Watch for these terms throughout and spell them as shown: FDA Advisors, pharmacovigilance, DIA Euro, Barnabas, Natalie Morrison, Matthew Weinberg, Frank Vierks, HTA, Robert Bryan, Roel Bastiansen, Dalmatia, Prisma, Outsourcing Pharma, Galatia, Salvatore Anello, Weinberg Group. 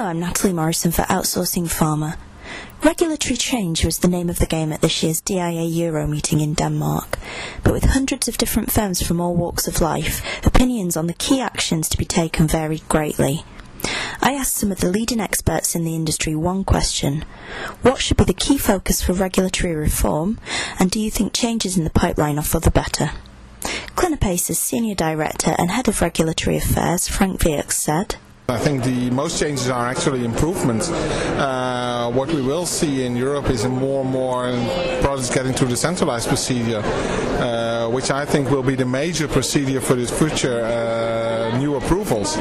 Hello, I'm Natalie Morrison for Outsourcing Pharma. Regulatory change was the name of the game at this year's DIA Euro meeting in Denmark, but with hundreds of different firms from all walks of life, opinions on the key actions to be taken varied greatly. I asked some of the leading experts in the industry one question: what should be the key focus for regulatory reform, and do you think changes in the pipeline are for the better? Clinopace's Senior Director and Head of Regulatory Affairs, Frank Vierks, said, I think the most changes are actually improvements. What we will see in Europe is more and more products getting to the centralized procedure, which I think will be the major procedure for this future new approvals.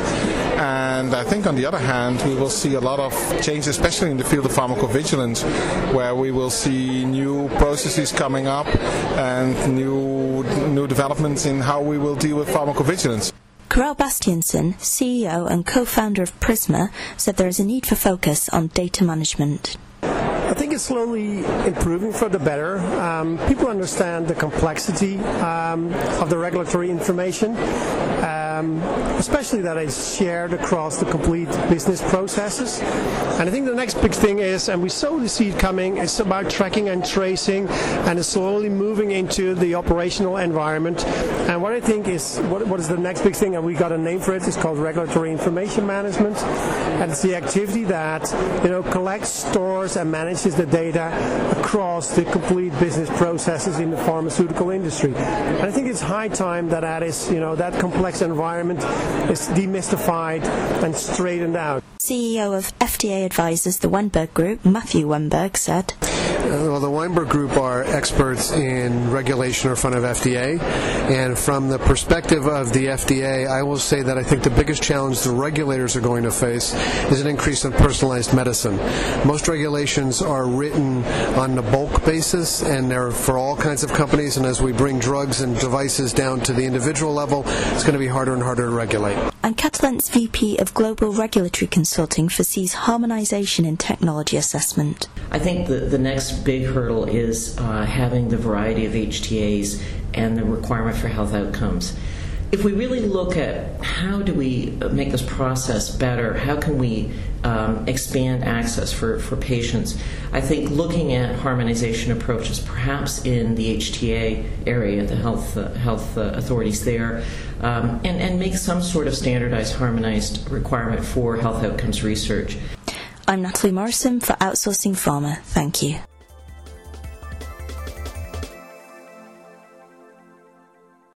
And I think on the other hand we will see a lot of change, especially in the field of pharmacovigilance, where we will see new processes coming up and new developments in how we will deal with pharmacovigilance. Roel Bastiansen, CEO and co-founder of Prisma, said there is a need for focus on data management. I think it's slowly improving for the better. People understand the complexity of the regulatory information, especially that it's shared across the complete business processes. And I think the next big thing is, and we slowly see it coming, it's about tracking and tracing, and it's slowly moving into the operational environment. And what I think is, what is the next big thing, and we got a name for it, it's called regulatory information management. And it's the activity that, you know, collects, stores and manages the data across the complete business processes in the pharmaceutical industry. And I think it's high time that is, you know, that complex environment is demystified and straightened out. CEO of FDA Advisors, the Weinberg Group, Matthew Weinberg, said, well, the Weinberg Group are experts in regulation in front of FDA, and from the perspective of the FDA, I will say that I think the biggest challenge the regulators are going to face is an increase in personalized medicine. Most regulations are written on the bulk basis, and they're for all kinds of companies, and as we bring drugs and devices down to the individual level, it's going to be harder and harder to regulate. And Catalent's VP of Global Regulatory Consulting foresees harmonization in technology assessment. I think the next big hurdle is having the variety of HTAs and the requirement for health outcomes. If we really look at how do we make this process better, how can we expand access for patients, I think looking at harmonization approaches, perhaps in the HTA area, the health authorities there, and make some sort of standardized, harmonized requirement for health outcomes research. I'm Natalie Morrison for Outsourcing Pharma. Thank you.